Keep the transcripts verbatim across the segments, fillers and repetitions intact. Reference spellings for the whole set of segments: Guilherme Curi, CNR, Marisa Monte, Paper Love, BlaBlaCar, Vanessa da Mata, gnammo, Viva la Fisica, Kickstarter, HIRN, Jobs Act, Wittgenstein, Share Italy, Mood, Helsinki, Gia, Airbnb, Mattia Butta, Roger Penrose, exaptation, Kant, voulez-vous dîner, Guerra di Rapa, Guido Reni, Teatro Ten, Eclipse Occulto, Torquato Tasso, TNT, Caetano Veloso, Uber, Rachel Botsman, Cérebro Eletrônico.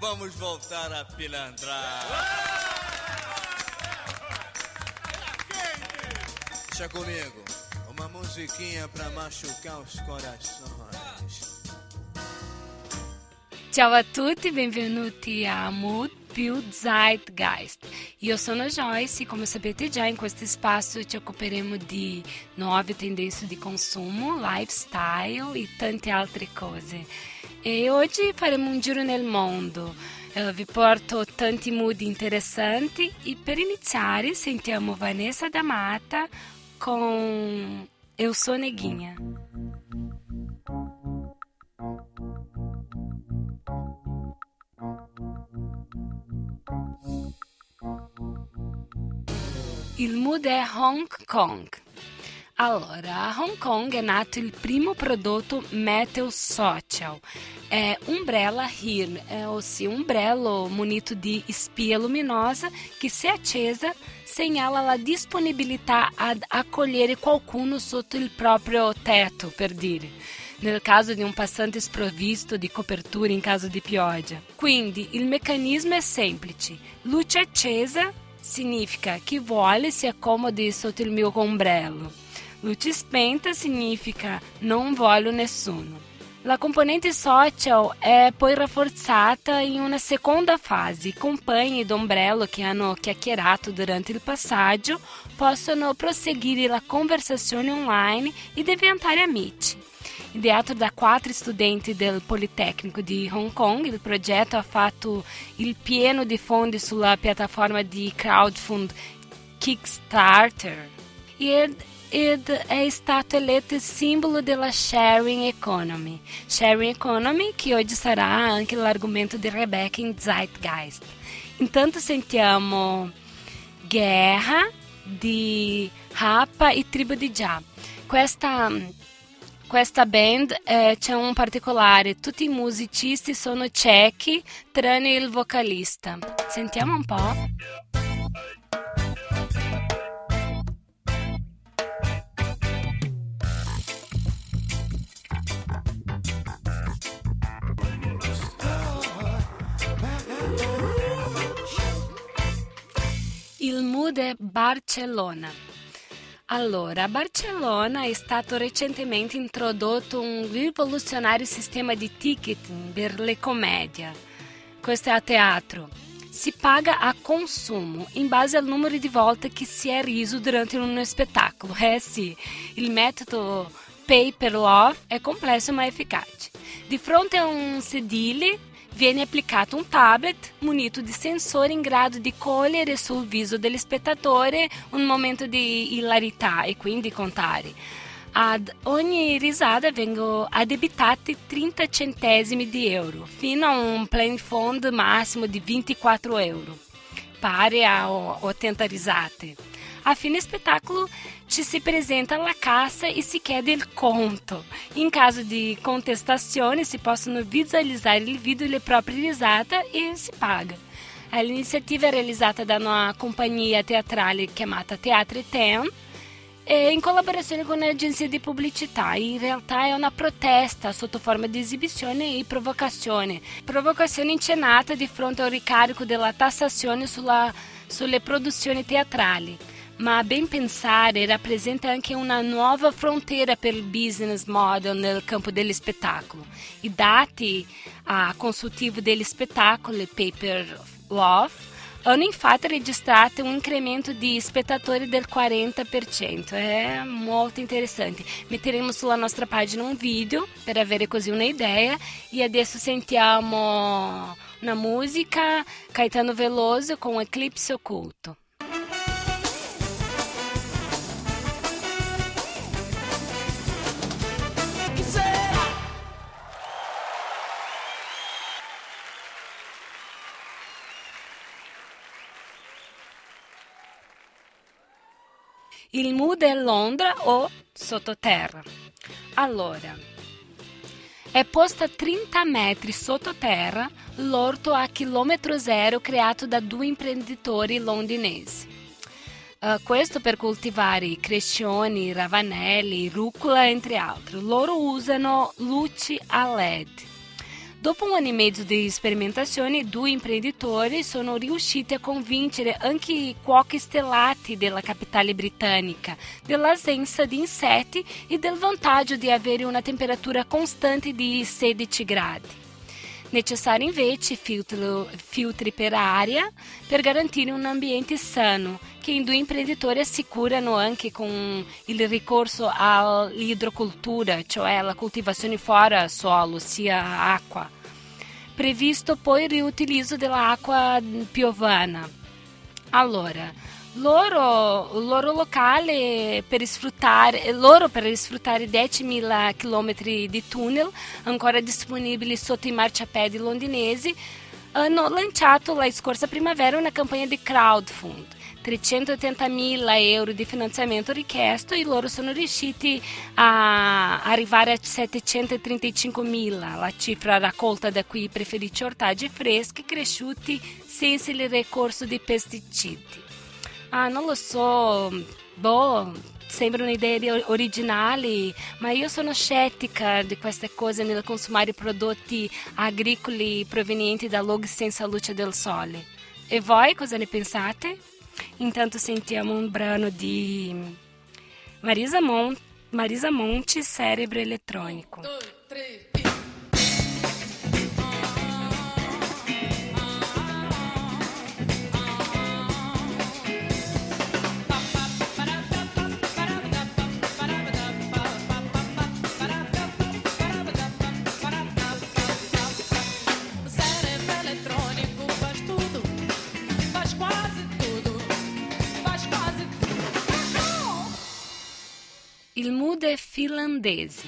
Vamos voltar a pilantrar. Deixa comigo, uma musiquinha pra machucar os corações. Ciao a tutti, benvenuti a Mood più Zeitgeist. Io sono Joyce, come sapete già in questo spazio ci occuperemo di nuove tendenze di consumo, lifestyle e tante altre cose. E oggi faremo un giro nel mondo, eh, vi porto tanti mood interessanti e per iniziare sentiamo Vanessa da Mata con Eu Sou Neguinha. Il mood è Hong Kong. Allora, a Hong Kong è nato il primo prodotto metal social, è Umbrella H I R N, è, ossia un ombrello munito di spia luminosa che se accesa segnala la disponibilità ad accogliere qualcuno sotto il proprio tetto, per dire, nel caso di un passante sprovvisto di copertura in caso di pioggia. Quindi il meccanismo è semplice, luce accesa significa chi vuole si accomodi sotto il mio ombrello. Luce spenta significa non voglio nessuno. La componente social è poi rafforzata in una seconda fase. Compagni d'ombrello che hanno chiacchierato durante il passaggio possono proseguire la conversazione online e diventare amici. Ideato da quattro studenti del Politecnico di Hong Kong, il progetto ha fatto il pieno di fondi sulla piattaforma di crowdfund Kickstarter ed, ed è stato eletto il simbolo della sharing economy. Sharing economy che oggi sarà anche l'argomento di Rebecca in Zeitgeist. Intanto sentiamo Guerra di Rapa e Tribo di Gia. Questa Questa band eh, c'è un particolare, tutti i musicisti sono cechi, tranne il vocalista. Sentiamo un po'. Il mood è Barcellona. Allora, a Barcellona è stato recentemente introdotto un rivoluzionario sistema di ticket per le commedie. Questo è a teatro. Si paga a consumo in base al numero di volte che si è riso durante uno spettacolo. Eh sì, il metodo Paper Love è complesso ma efficace. Di fronte a un sedile viene applicato un tablet munito di sensori in grado di cogliere sul viso dello spettatore un momento di ilarità e quindi contare. Ad ogni risata vengono addebitati trenta centesimi di euro, fino a un plafond fund massimo di ventiquattro euro, pari a ottanta risate. A fine spettacolo ci si presenta alla cassa e si chiede il conto. In caso di contestazione si possono visualizzare il video e le proprie risate e si paga. L'iniziativa è realizzata da una compagnia teatrale chiamata Teatro Ten in collaborazione con un'agenzia di pubblicità. In realtà è una protesta sotto forma di esibizione e provocazione. Provocazione incenata di fronte al ricarico della tassazione sulla, sulle produzioni teatrali. Ma a ben pensare rappresenta anche una nuova frontiera per il business model nel campo dello spettacolo. I dati a consultivo degli spettacoli Paper Love hanno infatti registrato un incremento di spettatori del quaranta per cento, è molto interessante. Metteremo sulla nostra pagina un video per avere così un'idea e adesso sentiamo una musica, Caetano Veloso con Eclipse Occulto. Il mood è Londra o sottoterra. Allora, è posta a trenta metri sottoterra l'orto a chilometro zero creato da due imprenditori londinesi. Uh, questo per coltivare crescioni, ravanelli, rucola, entre altri. Loro usano luci a L E D. Dopo un anno e mezzo di sperimentazione, due imprenditori sono riusciti a convincere anche i cuochi stellati della capitale britannica dell'assenza di insetti e del vantaggio di avere una temperatura costante di sedici gradi. Necessari invece filtro, filtri per aria per garantire un ambiente sano, che i due imprenditori assicurano anche con il ricorso all'idrocultura, cioè la coltivazione fuori suolo, sia acqua. Previsto poi il riutilizzo dell'acqua piovana. Allora, loro, loro locale per sfruttare, loro per sfruttare diecimila chilometri di tunnel ancora disponibili sotto i marciapiedi londinesi, hanno lanciato la scorsa primavera una campagna di crowdfund. trecentottantamila euro di finanziamento richiesto e loro sono riusciti a arrivare a settecentotrentacinquemila, la cifra raccolta da qui preferisce ortaggi freschi cresciuti senza il ricorso di pesticidi. Ah, non lo so, boh, sembra un'idea originale, ma io sono scettica di queste cose nel consumare prodotti agricoli provenienti da luoghi senza luce del sole. E voi cosa ne pensate? Intanto sentiamo un brano di Marisa, Mon- Marisa Monte, Cérebro Eletrônico. uno, due, tre Il Mood è finlandese.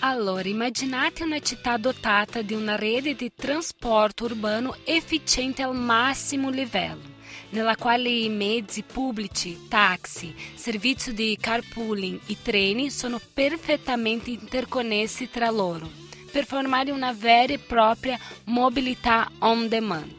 Allora, immaginate una città dotata di una rete di trasporto urbano efficiente al massimo livello, nella quale i mezzi pubblici, taxi, servizio di carpooling e treni sono perfettamente interconnessi tra loro, per formare una vera e propria mobilità on demand.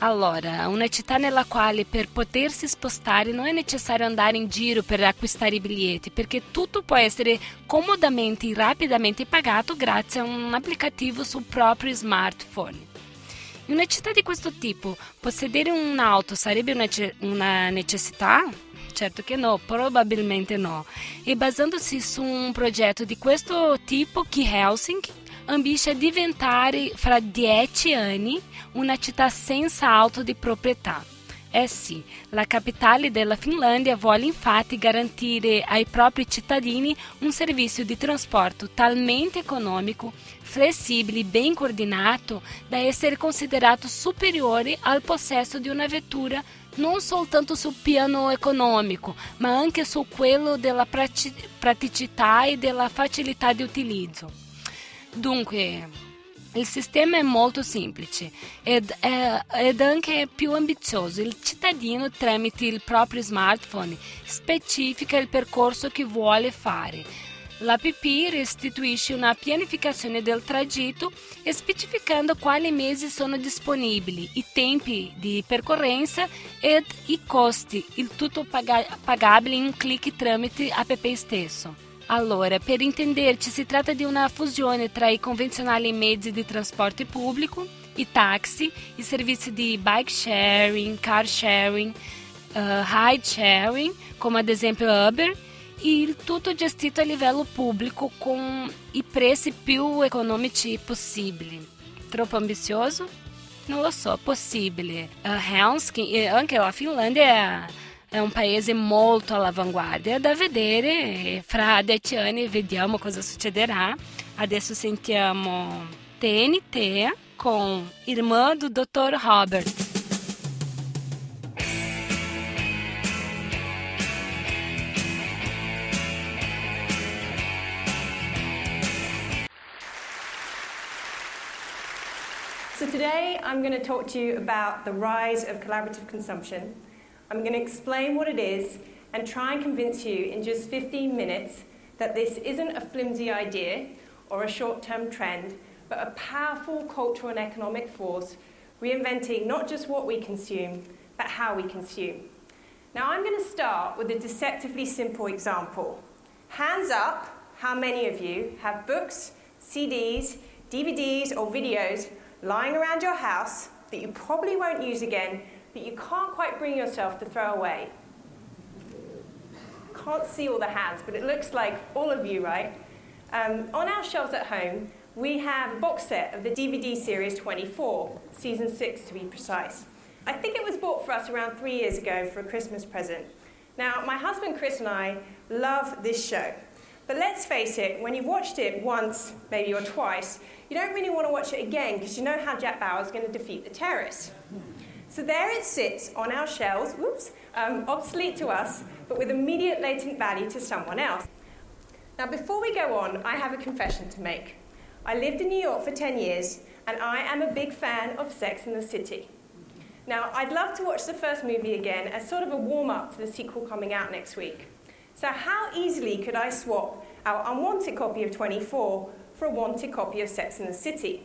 Allora, una città nella quale per potersi spostare non è necessario andare in giro per acquistare i biglietti, perché tutto può essere comodamente e rapidamente pagato grazie a un applicativo sul proprio smartphone. In una città di questo tipo, possedere un'auto sarebbe una, una necessità? Certo che no, probabilmente no. E basandosi su un progetto di questo tipo che Helsinki ambisce a diventare fra dieci anni una città senza auto di proprietà. Eh sì, la capitale della Finlandia vuole infatti garantire ai propri cittadini un servizio di trasporto talmente economico, flessibile e ben coordinato da essere considerato superiore al possesso di una vettura non soltanto sul piano economico, ma anche su quello della praticità e della facilità di utilizzo. Dunque, il sistema è molto semplice ed, è, ed anche più ambizioso. Il cittadino, tramite il proprio smartphone, specifica il percorso che vuole fare. L'app restituisce una pianificazione del tragitto, specificando quali mezzi sono disponibili, i tempi di percorrenza ed i costi, il tutto pag- pagabile in un click tramite app stesso. Allora, per intenderci, si tratta di una fusione tra i convenzionali mezzi di trasporto pubblico, i taxi, i servizi di bike sharing, car sharing, uh, ride sharing, come ad esempio Uber, e il tutto gestito a livello pubblico con i prezzi più economici possibili. Troppo ambizioso? Non lo so, possibile. Uh, Helsinki e anche la Finlandia è un paese molto all'avanguardia, da vedere. Fra dieci anni vediamo cosa succederà. Adesso sentiamo T N T con Irmã do dottor Robert. So today I'm going to talk to you about the rise of collaborative consumption. I'm going to explain what it is and try and convince you in just fifteen minutes that this isn't a flimsy idea or a short-term trend, but a powerful cultural and economic force reinventing not just what we consume, but how we consume. Now I'm going to start with a deceptively simple example. Hands up, how many of you have books, C Ds, D V Ds or videos lying around your house that you probably won't use again, but you can't quite bring yourself to throw away? Can't see all the hands, but it looks like all of you, right? Um, on our shelves at home, we have a box set of the D V D series twenty-four, season six to be precise. I think it was bought for us around three years ago for a Christmas present. Now, my husband Chris and I love this show, but let's face it, when you've watched it once, maybe or twice, you don't really want to watch it again because you know how Jack Bauer's going to defeat the terrorists. So there it sits on our shelves, whoops, um, obsolete to us, but with immediate latent value to someone else. Now, before we go on, I have a confession to make. I lived in New York for ten years, and I am a big fan of Sex and the City. Now, I'd love to watch the first movie again as sort of a warm-up to the sequel coming out next week. So how easily could I swap our unwanted copy of twenty-four for a wanted copy of Sex and the City?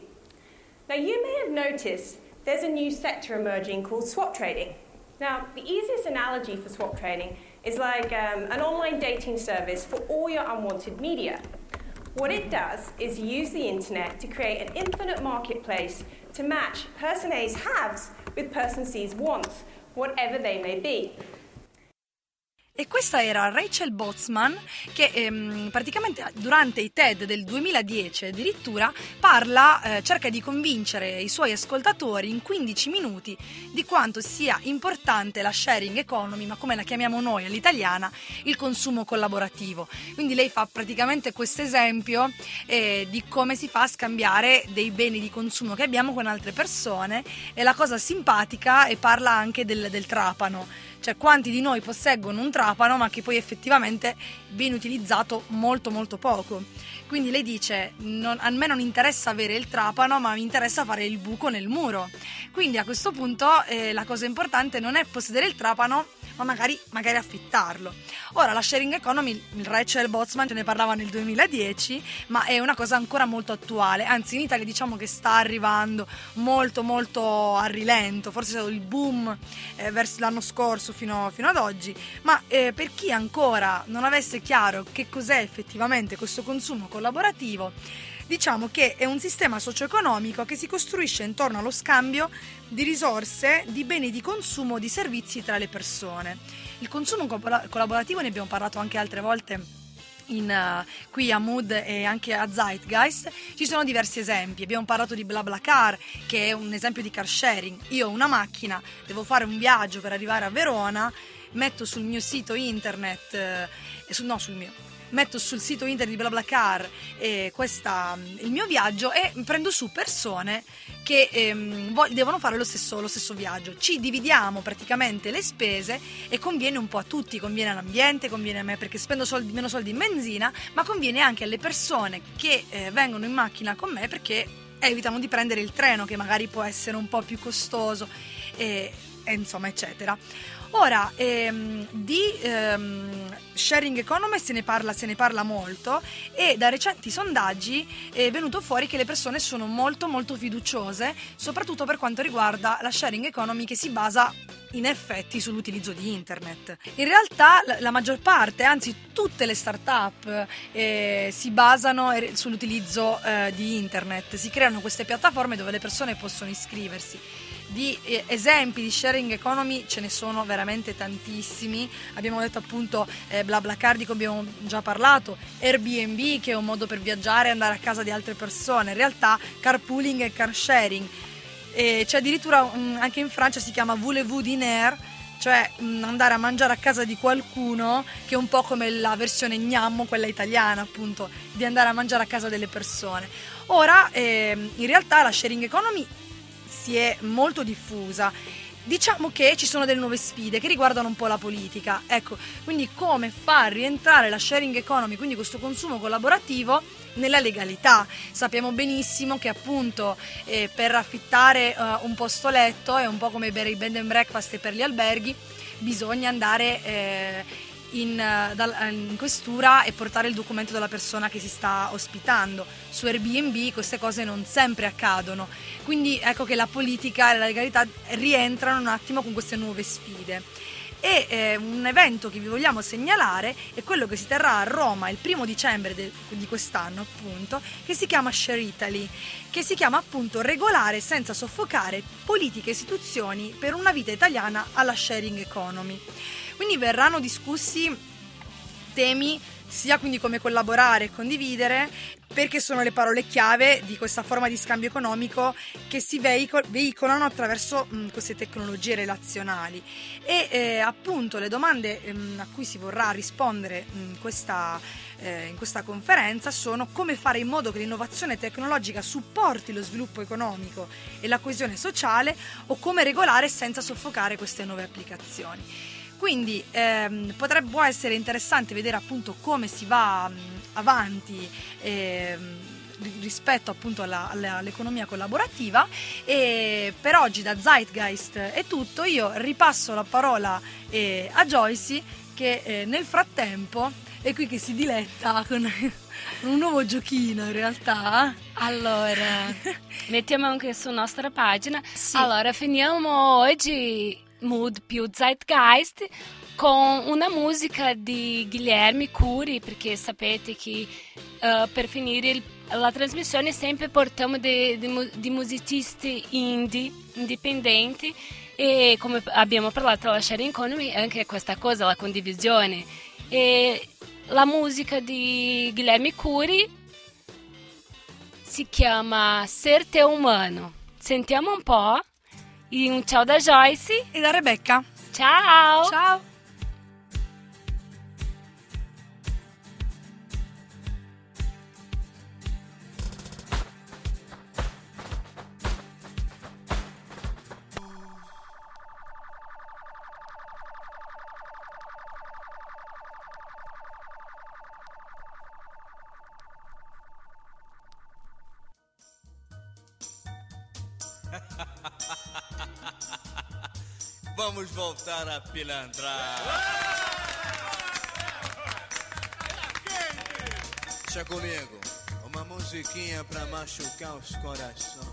Now, you may have noticed there's a new sector emerging called swap trading. Now, the easiest analogy for swap trading is like um, an online dating service for all your unwanted media. What it does is use the internet to create an infinite marketplace to match person A's haves with person C's wants, whatever they may be. E questa era Rachel Botsman che ehm, praticamente durante i TED del duemiladieci addirittura parla, eh, cerca di convincere i suoi ascoltatori in quindici minuti di quanto sia importante la sharing economy, ma come la chiamiamo noi all'italiana, il consumo collaborativo. Quindi lei fa praticamente questo esempio eh, di come si fa a scambiare dei beni di consumo che abbiamo con altre persone, e la cosa simpatica, e parla anche del, del trapano. Cioè, quanti di noi posseggono un trapano ma che poi effettivamente viene utilizzato molto molto poco? Quindi lei dice: non, a me non interessa avere il trapano, ma mi interessa fare il buco nel muro. Quindi a questo punto eh, la cosa importante non è possedere il trapano, ma magari, magari affittarlo. Ora, la sharing economy, il Rachel Botsman ce ne parlava nel duemiladieci, ma è una cosa ancora molto attuale, anzi in Italia diciamo che sta arrivando molto molto a rilento, forse è stato il boom eh, verso l'anno scorso fino, fino ad oggi, ma eh, per chi ancora non avesse chiaro che cos'è effettivamente questo consumo collaborativo, diciamo che è un sistema socio-economico che si costruisce intorno allo scambio di risorse, di beni di consumo, di servizi tra le persone. Il consumo collaborativo ne abbiamo parlato anche altre volte in, uh, qui a Mood e anche a Zeitgeist. Ci sono diversi esempi, abbiamo parlato di BlaBlaCar, che è un esempio di car sharing. Io ho una macchina, devo fare un viaggio per arrivare a Verona, metto sul mio sito internet, eh, su, no sul mio... metto sul sito internet di BlaBlaCar eh, questa, il mio viaggio, e prendo su persone che ehm, vog- devono fare lo stesso, lo stesso viaggio. Ci dividiamo praticamente le spese e conviene un po' a tutti, conviene all'ambiente, conviene a me perché spendo soldi, meno soldi in benzina, ma conviene anche alle persone che eh, vengono in macchina con me perché evitano di prendere il treno che magari può essere un po' più costoso e, e insomma eccetera. Ora, ehm, di ehm, sharing economy se ne parla, se ne parla molto, e da recenti sondaggi è venuto fuori che le persone sono molto molto fiduciose, soprattutto per quanto riguarda la sharing economy che si basa in effetti sull'utilizzo di internet. In realtà la maggior parte, anzi tutte le start-up eh, si basano sull'utilizzo eh, di internet, si creano queste piattaforme dove le persone possono iscriversi. Di esempi di sharing economy ce ne sono veramente tantissimi. Abbiamo detto appunto eh, BlaBlaCar, di cui abbiamo già parlato, Airbnb, che è un modo per viaggiare e andare a casa di altre persone, in realtà carpooling e car sharing. E c'è addirittura mh, anche in Francia si chiama voulez-vous dîner, cioè mh, andare a mangiare a casa di qualcuno, che è un po' come la versione gnammo, quella italiana appunto, di andare a mangiare a casa delle persone. Ora eh, in realtà la sharing economy si è molto diffusa. Diciamo che ci sono delle nuove sfide che riguardano un po' la politica, ecco, quindi come far rientrare la sharing economy, quindi questo consumo collaborativo, nella legalità. Sappiamo benissimo che appunto eh, per affittare eh, un posto letto è un po' come per i bed and breakfast e per gli alberghi, bisogna andare eh, in, in questura e portare il documento della persona che si sta ospitando. Su Airbnb queste cose non sempre accadono, quindi ecco che la politica e la legalità rientrano un attimo con queste nuove sfide. e eh, un evento che vi vogliamo segnalare è quello che si terrà a Roma il primo dicembre de- di quest'anno, appunto, che si chiama Share Italy, che si chiama appunto regolare senza soffocare politiche e istituzioni per una vita italiana alla sharing economy. Quindi verranno discussi temi sia quindi come collaborare e condividere, perché sono le parole chiave di questa forma di scambio economico che si veicol- veicolano attraverso mh, queste tecnologie relazionali, e eh, appunto le domande mh, a cui si vorrà rispondere mh, questa, eh, in questa conferenza sono: come fare in modo che l'innovazione tecnologica supporti lo sviluppo economico e la coesione sociale, o come regolare senza soffocare queste nuove applicazioni. Quindi ehm, potrebbe essere interessante vedere appunto come si va mh, avanti eh, rispetto appunto alla, alla, all'economia collaborativa. E per oggi da Zeitgeist è tutto. Io ripasso la parola eh, a Joyce, che eh, nel frattempo è qui che si diletta con un nuovo giochino, in realtà. Allora mettiamo anche sulla nostra pagina, sì. Allora finiamo oggi Mood più Zeitgeist con una musica di Guilherme Curi, perché sapete che uh, per finire il, la trasmissione sempre portiamo dei de, de musicisti indie, indipendenti, e come abbiamo parlato alla Share Economy anche questa cosa, la condivisione, e la musica di Guilherme Curi si chiama Serte Umano. Sentiamo un po', e un ciao da Joyce e da Rebecca. Ciao! Ciao! Vamos voltar a pilantrar. Deixa comigo, uma musiquinha pra machucar os corações.